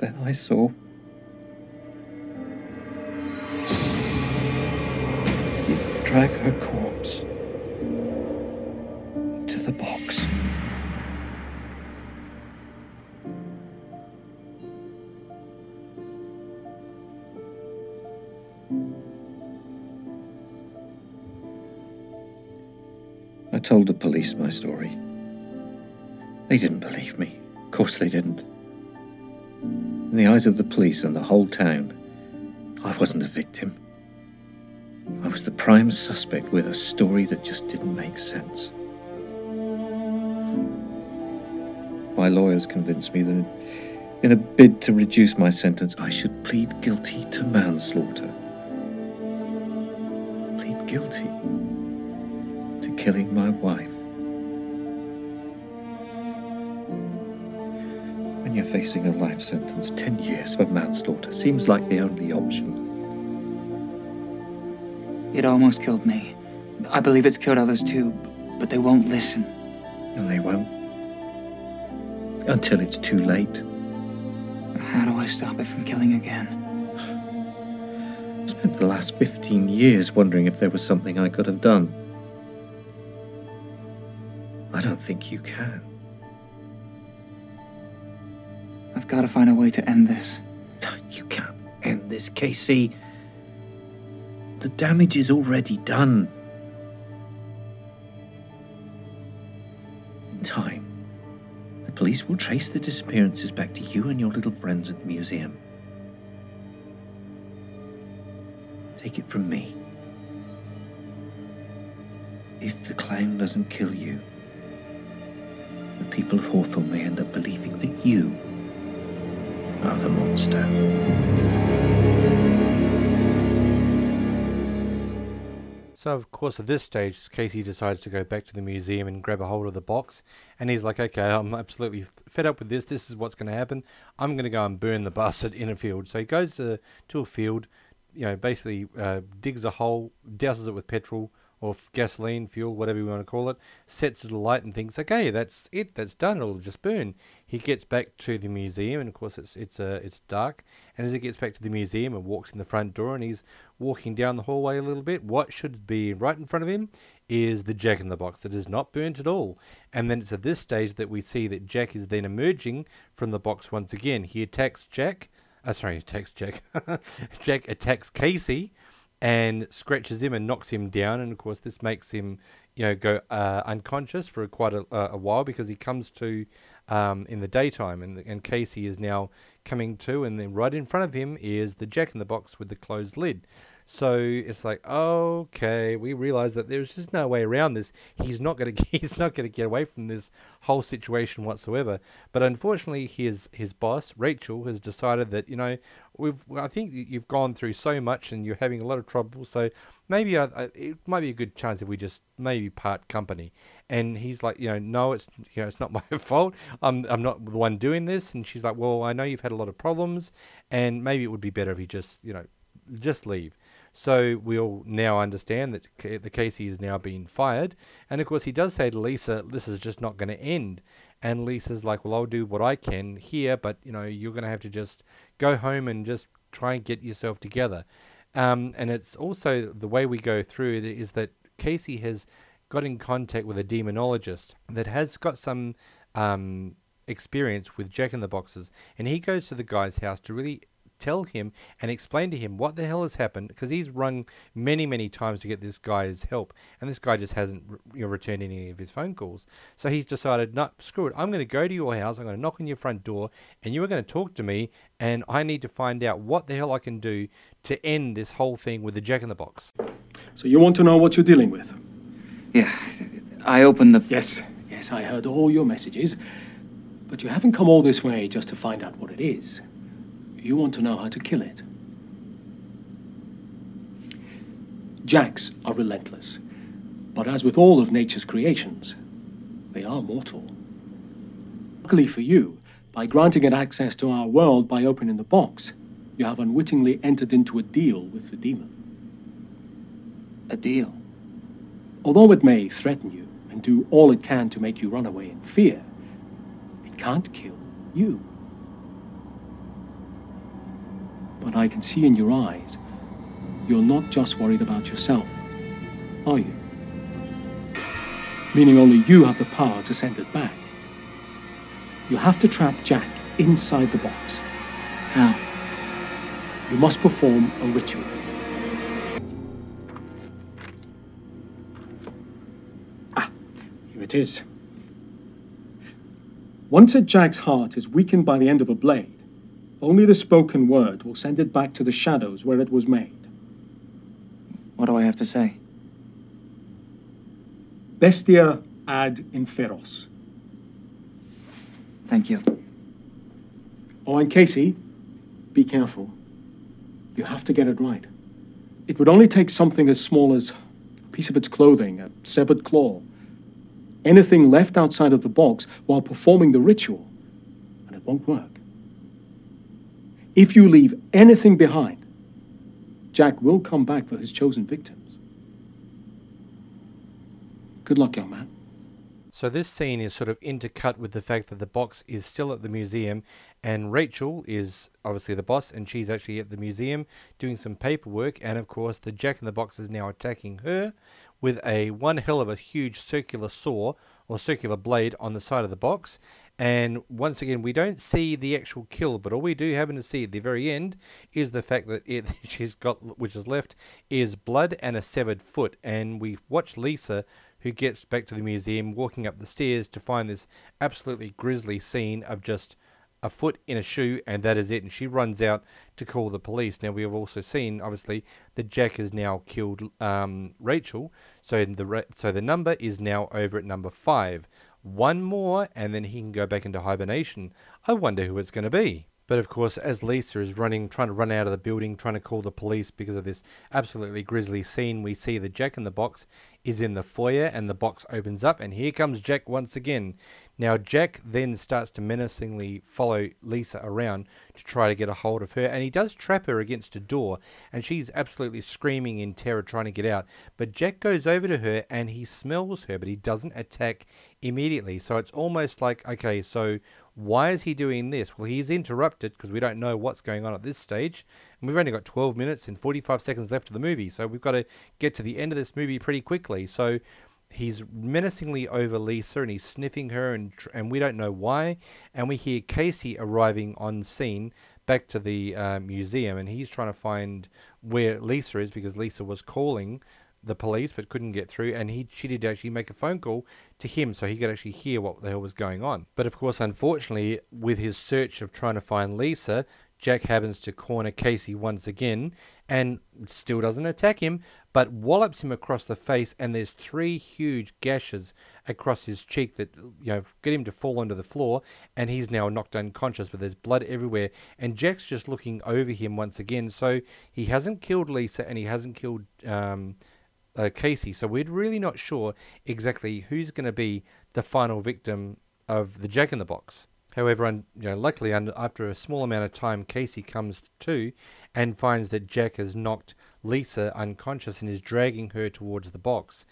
Then I saw it drag her corpse into the box. I told the police my story. They didn't believe me. Of course they didn't. In the eyes of the police and the whole town, I wasn't a victim. I was the prime suspect with a story that just didn't make sense. My lawyers convinced me that in a bid to reduce my sentence, I should plead guilty to manslaughter. Plead guilty to killing my wife. When you're facing a life sentence, ten years for manslaughter seems like the only option. It almost killed me. I believe it's killed others too, but they won't listen. And they won't. Until it's too late. How do I stop it from killing again? I spent the last fifteen years wondering if there was something I could have done. I don't think you can. I've got to find a way to end this. No, you can't end this, Casey. The damage is already done. In time, the police will trace the disappearances back to you and your little friends at the museum. Take it from me. If the clown doesn't kill you, the people of Hawthorne may end up believing that you are the monster. So, of course, at this stage, Casey decides to go back to the museum and grab a hold of the box. And he's like, okay, I'm absolutely fed up with this. This is what's going to happen. I'm going to go and burn the bastard in a field. So he goes to, to a field, you know, basically uh, digs a hole, douses it with petrol or f- gasoline, fuel, whatever you want to call it, sets it alight and thinks, okay, that's it, that's done, it'll just burn. He gets back to the museum, and of course it's it's uh, it's dark, and as he gets back to the museum and walks in the front door, and he's walking down the hallway a little bit, what should be right in front of him is the Jack in the Box that is not burnt at all. And then it's at this stage that we see that Jack is then emerging from the box once again. He attacks Jack, uh, sorry, attacks Jack, Jack attacks Casey, and scratches him and knocks him down, and of course this makes him, you know, go uh, unconscious for quite a, uh, a while, because he comes to um, in the daytime, and and Casey is now coming to, and then right in front of him is the Jack in the Box with the closed lid. So it's like, okay, we realise that there's just no way around this. He's not gonna he's not gonna get away from this whole situation whatsoever. But unfortunately, his his boss Rachel has decided that, you know, we've I think you've gone through so much and you're having a lot of trouble. So maybe I, I, it might be a good chance if we just maybe part company. And he's like, you know, no, it's you know, it's not my fault. I'm I'm not the one doing this. And she's like, well, I know you've had a lot of problems, and maybe it would be better if you just you know just leave. So we'll now understand that C- the Casey is now being fired. And of course he does say to Lisa, this is just not going to end. And Lisa's like, well, I'll do what I can here, but you know, you're going to have to just go home and just try and get yourself together. Um, and it's also the way we go through it is that Casey has got in contact with a demonologist that has got some um, experience with Jack in the Boxes. And he goes to the guy's house to really tell him and explain to him what the hell has happened, because he's rung many many times to get this guy's help, and this guy just hasn't you know, returned any of his phone calls. So he's decided, no, screw it, I'm going to go to your house, I'm going to knock on your front door, and you are going to talk to me, and I need to find out what the hell I can do to end this whole thing with the Jack in the Box. So you want to know what you're dealing with? Yeah, I opened the... Yes, yes, I heard all your messages, but you haven't come all this way just to find out what it is. You want to know how to kill it. Jacks are relentless, but as with all of nature's creations, they are mortal. Luckily for you, by granting it access to our world by opening the box, you have unwittingly entered into a deal with the demon. A deal? Although it may threaten you and do all it can to make you run away in fear, it can't kill you. But I can see in your eyes, you're not just worried about yourself, are you? Meaning only you have the power to send it back. You have to trap Jack inside the box. How? You must perform a ritual. Ah, here it is. Once a Jack's heart is weakened by the end of a blade, only the spoken word will send it back to the shadows where it was made. What do I have to say? Bestia ad inferos. Thank you. Oh, and Casey, be careful. You have to get it right. It would only take something as small as a piece of its clothing, a severed claw, anything left outside of the box while performing the ritual, and it won't work. If you leave anything behind, Jack will come back for his chosen victims. Good luck, young man. So this scene is sort of intercut with the fact that the box is still at the museum, and Rachel is obviously the boss, and she's actually at the museum doing some paperwork, and of course the Jack in the Box is now attacking her with a one hell of a huge circular saw or circular blade on the side of the box. And once again, we don't see the actual kill, but all we do happen to see at the very end is the fact that it she's got, which is left, is blood and a severed foot. And we watch Lisa, who gets back to the museum, walking up the stairs to find this absolutely grisly scene of just a foot in a shoe, and that is it. And she runs out to call the police. Now, we have also seen, obviously, that Jack has now killed um, Rachel. So the so the number is now over at number five. One more, and then he can go back into hibernation. I wonder who it's going to be. But of course, as Lisa is running, trying to run out of the building, trying to call the police because of this absolutely grisly scene, we see the Jack in the Box is in the foyer and the box opens up and here comes Jack once again. Now, Jack then starts to menacingly follow Lisa around to try to get a hold of her, and he does trap her against a door, and she's absolutely screaming in terror trying to get out. But Jack goes over to her and he smells her, but he doesn't attack immediately. So it's almost like, okay, so why is he doing this? Well, he's interrupted because we don't know what's going on at this stage. And we've only got twelve minutes and forty-five seconds left of the movie, so we've got to get to the end of this movie pretty quickly. So he's menacingly over Lisa and he's sniffing her, and and we don't know why. And we hear Casey arriving on scene back to the uh, museum, and he's trying to find where Lisa is because Lisa was calling the police but couldn't get through, and he she did actually make a phone call to him so he could actually hear what the hell was going on. But of course, unfortunately, with his search of trying to find Lisa, Jack happens to corner Casey once again and still doesn't attack him, but wallops him across the face, and there's three huge gashes across his cheek that, you know, get him to fall onto the floor, and he's now knocked unconscious, but there's blood everywhere, and Jack's just looking over him once again. So he hasn't killed Lisa and he hasn't killed um, uh, Casey, so we're really not sure exactly who's going to be the final victim of the Jack in the Box. However, un, you know, luckily, un, after a small amount of time, Casey comes to and finds that Jack has knocked Lisa unconscious and is dragging her towards the box.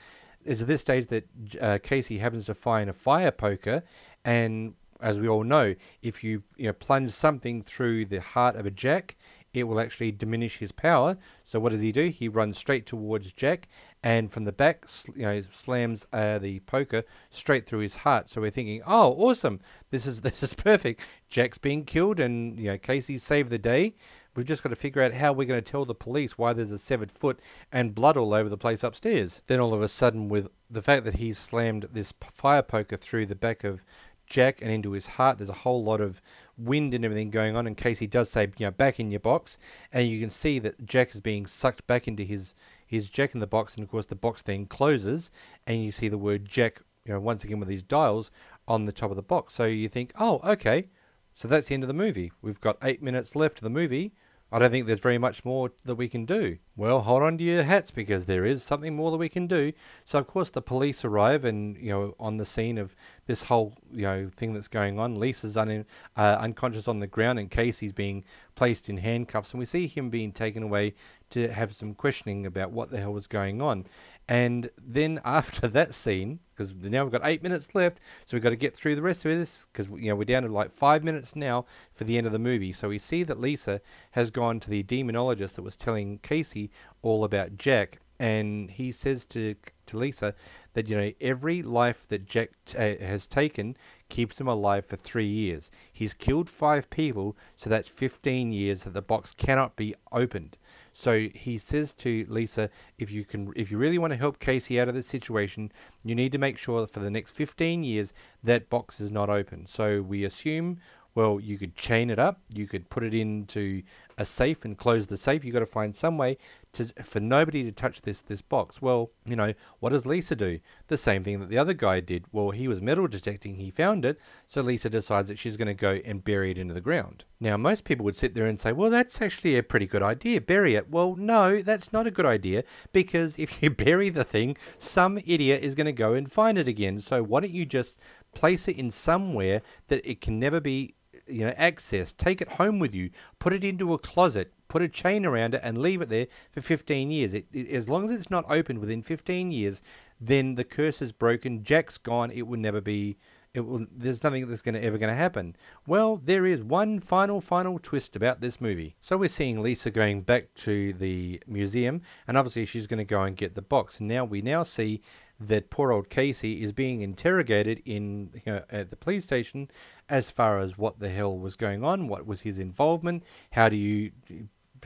It's at this stage that uh, Casey happens to find a fire poker, and as we all know, if you, you know, plunge something through the heart of a Jack, it will actually diminish his power. So what does he do? He runs straight towards Jack, and from the back, you know, slams uh, the poker straight through his heart. So we're thinking, oh, awesome! This is this is perfect. Jack's being killed, and, you know, Casey saved the day. We've just got to figure out how we're going to tell the police why there's a severed foot and blood all over the place upstairs. Then all of a sudden, with the fact that he's slammed this fire poker through the back of Jack and into his heart, there's a whole lot of wind and everything going on, and Casey does say, you know, back in your box, and you can see that Jack is being sucked back into his his Jack in the Box, and of course the box then closes, and you see the word Jack, you know, once again with these dials on the top of the box. So you think, oh, okay, so that's the end of the movie. We've got eight minutes left of the movie. I don't think there's very much more that we can do. Well, hold on to your hats, because there is something more that we can do. So, of course, the police arrive, and, you know, on the scene of this whole, you know, thing that's going on, Lisa's un- uh, unconscious on the ground, and Casey's being placed in handcuffs, and we see him being taken away to have some questioning about what the hell was going on. And then after that scene, because now we've got eight minutes left, so we've got to get through the rest of this, because, you know, we're down to like five minutes now for the end of the movie. So we see that Lisa has gone to the demonologist that was telling Casey all about Jack, and he says to to Lisa that, you know, every life that Jack t- has taken keeps him alive for three years. He's killed five people, so that's fifteen years that the box cannot be opened. So he says to Lisa, if you can, if you really want to help Casey out of this situation, you need to make sure that for the next fifteen years that box is not open. So we assume, well, you could chain it up, you could put it into a safe and close the safe. You've got to find some way to for nobody to touch this this box. Well, you know, what does Lisa do? The same thing that the other guy did. Well, he was metal detecting, he found it, so Lisa decides that she's going to go and bury it into the ground. Now, most people would sit there and say, well, that's actually a pretty good idea, bury it. Well, no, that's not a good idea, because if you bury the thing, some idiot is going to go and find it again. So why don't you just place it in somewhere that it can never be, you know, access, take it home with you, put it into a closet, put a chain around it, and leave it there for fifteen years. It, it, as long as it's not opened within fifteen years, then the curse is broken, Jack's gone, it will never be, it will, there's nothing that's going to ever going to happen. Well, there is one final, final twist about this movie. So we're seeing Lisa going back to the museum, and obviously she's going to go and get the box. Now, we now see that poor old Casey is being interrogated in, you know, at the police station as far as what the hell was going on, what was his involvement, how do you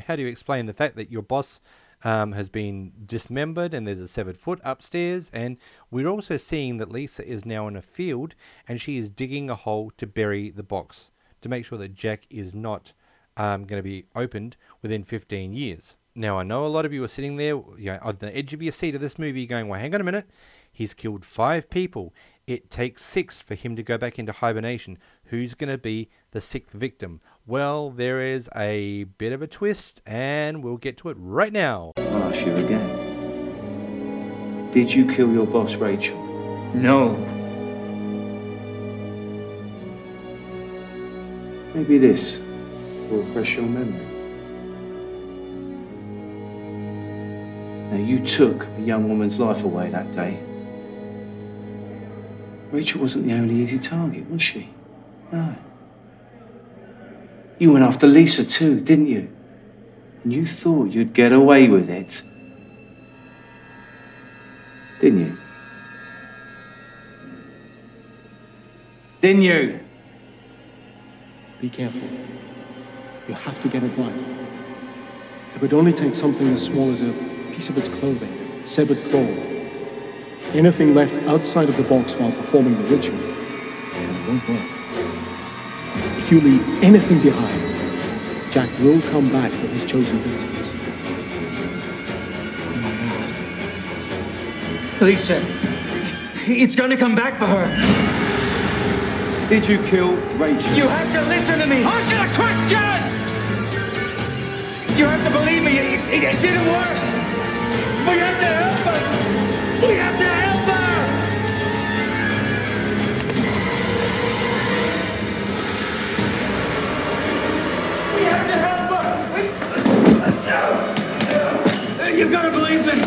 how do you explain the fact that your boss um, has been dismembered and there's a severed foot upstairs. And we're also seeing that Lisa is now in a field and she is digging a hole to bury the box to make sure that Jack is not um, going to be opened within fifteen years. Now, I know a lot of you are sitting there, you know, on the edge of your seat of this movie going, well, hang on a minute. He's killed five people. It takes six for him to go back into hibernation. Who's going to be the sixth victim? Well, there is a bit of a twist, and we'll get to it right now. I'll ask you again. Did you kill your boss, Rachel? No. Maybe this will refresh your memory. Now, you took a young woman's life away that day. Rachel wasn't the only easy target, was she? No. You went after Lisa too, didn't you? And you thought you'd get away with it. Didn't you? Didn't you? Be careful. You have to get it right. It would only take something as small as a piece of its clothing, severed bone. Anything left outside of the box while performing the ritual, it won't work. If you leave anything behind, Jack will come back for his chosen victims. Lisa, it's going to come back for her. Did you kill Rachel? You have to listen to me. Answer the question! You have to believe me. It, it, it didn't work. But you have to help us. We have to help her! We have to help her! We... You've got to believe me!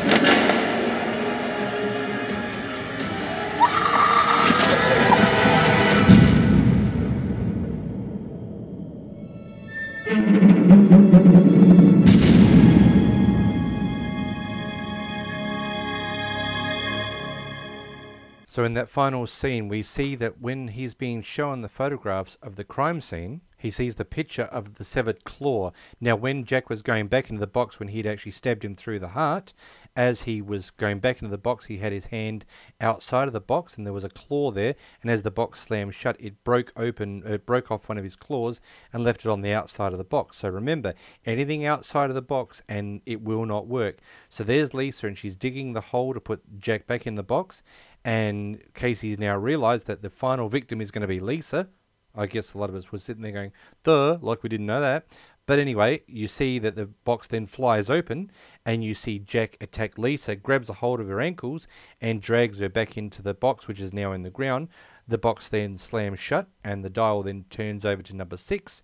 So in that final scene, we see that when he's being shown the photographs of the crime scene, he sees the picture of the severed claw. Now, when Jack was going back into the box, when he'd actually stabbed him through the heart, as he was going back into the box, he had his hand outside of the box and there was a claw there. And as the box slammed shut, it broke open, it broke off one of his claws and left it on the outside of the box. So remember, anything outside of the box and it will not work. So there's Lisa, and she's digging the hole to put Jack back in the box. And Casey's now realised that the final victim is going to be Lisa. I guess a lot of us were sitting there going, duh, like we didn't know that. But anyway, you see that the box then flies open, and you see Jack attack Lisa, grabs a hold of her ankles, and drags her back into the box, which is now in the ground. The box then slams shut, and the dial then turns over to number six.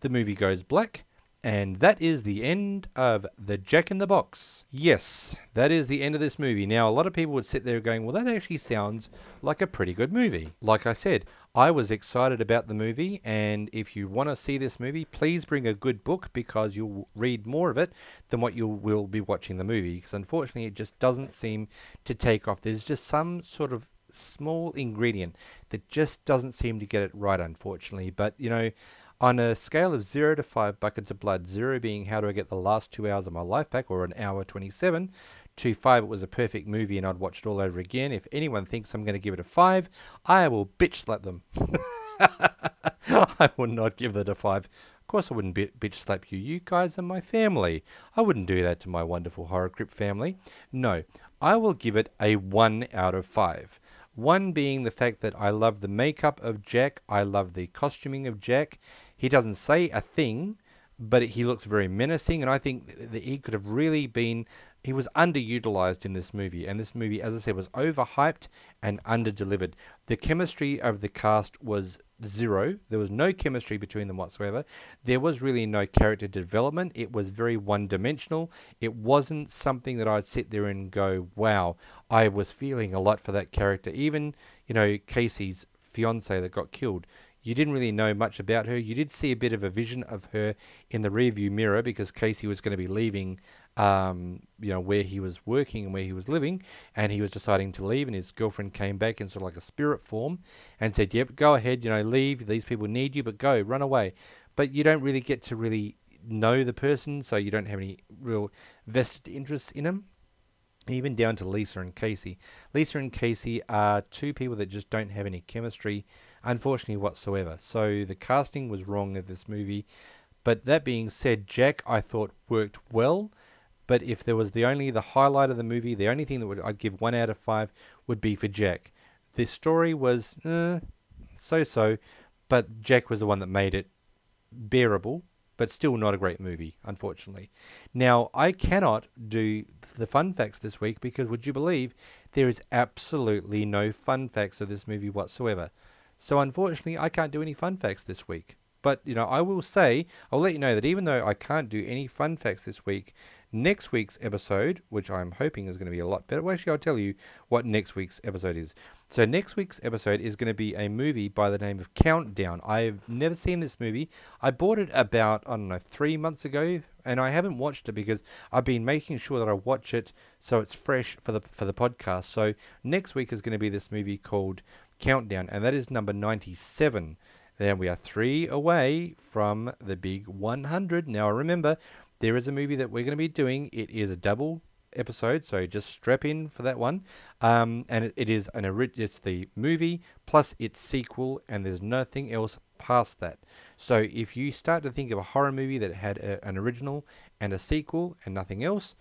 The movie goes black. And that is the end of The Jack in the Box. Yes, that is the end of this movie. Now, a lot of people would sit there going, well, that actually sounds like a pretty good movie. Like I said, I was excited about the movie, and if you want to see this movie, please bring a good book, because you'll read more of it than what you will be watching the movie, because unfortunately it just doesn't seem to take off. There's just some sort of small ingredient that just doesn't seem to get it right, unfortunately. But, you know... on a scale of zero to five buckets of blood, zero being how do I get the last two hours of my life back, or an hour twenty-seven, to five it was a perfect movie and I'd watch it all over again. If anyone thinks I'm going to give it a five, I will bitch slap them. I will not give that a five. Of course I wouldn't bitch slap you. You guys are my family. I wouldn't do that to my wonderful Horror Crypt family. No, I will give it a one out of five. One being the fact that I love the makeup of Jack. I love the costuming of Jack. He doesn't say a thing, but he looks very menacing, and I think that he could have really been... he was underutilized in this movie, and this movie, as I said, was overhyped and underdelivered. The chemistry of the cast was zero. There was no chemistry between them whatsoever. There was really no character development. It was very one-dimensional. It wasn't something that I'd sit there and go, wow, I was feeling a lot for that character. Even, you know, Casey's fiancée that got killed, you didn't really know much about her. You did see a bit of a vision of her in the rearview mirror, because Casey was going to be leaving, um, you know, where he was working and where he was living, and he was deciding to leave, and his girlfriend came back in sort of like a spirit form and said, yep, go ahead, you know, leave. These people need you, but go, run away. But you don't really get to really know the person, so you don't have any real vested interest in them. Even down to Lisa and Casey. Lisa and Casey are two people that just don't have any chemistry, unfortunately, whatsoever. So the casting was wrong of this movie. But that being said, Jack, I thought, worked well. But if there was the only the highlight of the movie, the only thing that would, I'd give one out of five would be for Jack. The story was eh, so-so, but Jack was the one that made it bearable, but still not a great movie, unfortunately. Now, I cannot do the fun facts this week because, would you believe, there is absolutely no fun facts of this movie whatsoever. So, unfortunately, I can't do any fun facts this week. But, you know, I will say, I'll let you know that even though I can't do any fun facts this week, next week's episode, which I'm hoping is going to be a lot better. Well, actually, I'll tell you what next week's episode is. So next week's episode is going to be a movie by the name of Countdown. I've never seen this movie. I bought it about, I don't know, three months ago, and I haven't watched it because I've been making sure that I watch it so it's fresh for the for the podcast. So next week is going to be this movie called Countdown, and that is number ninety-seven. Then we are three away from the big one hundred. Now, remember, there is a movie that we're going to be doing. It is a double episode, so just strap in for that one. Um, and it, it is an ori- it's the movie plus its sequel, and there's nothing else past that. So if you start to think of a horror movie that had a, an original and a sequel and nothing else,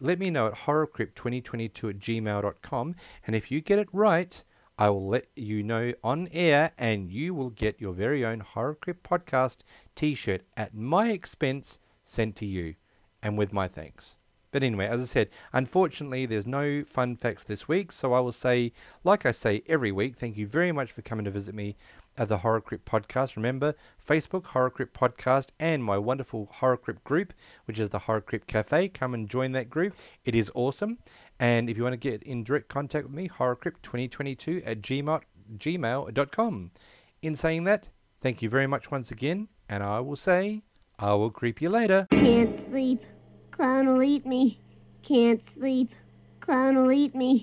let me know at horror crypt twenty twenty-two at gmail dot com. And if you get it right, I will let you know on air, and you will get your very own Horror Crypt Podcast t-shirt at my expense sent to you, and with my thanks. But anyway, as I said, unfortunately, there's no fun facts this week, so I will say, like I say every week, thank you very much for coming to visit me at the Horror Crypt Podcast. Remember, Facebook, Horror Crypt Podcast, and my wonderful Horror Crypt group, which is the Horror Crypt Cafe. Come and join that group. It is awesome. And if you want to get in direct contact with me, horror crypt twenty twenty-two at gmail dot com. In saying that, thank you very much once again, and I will say, I will creep you later. Can't sleep. Clown will eat me. Can't sleep. Clown will eat me.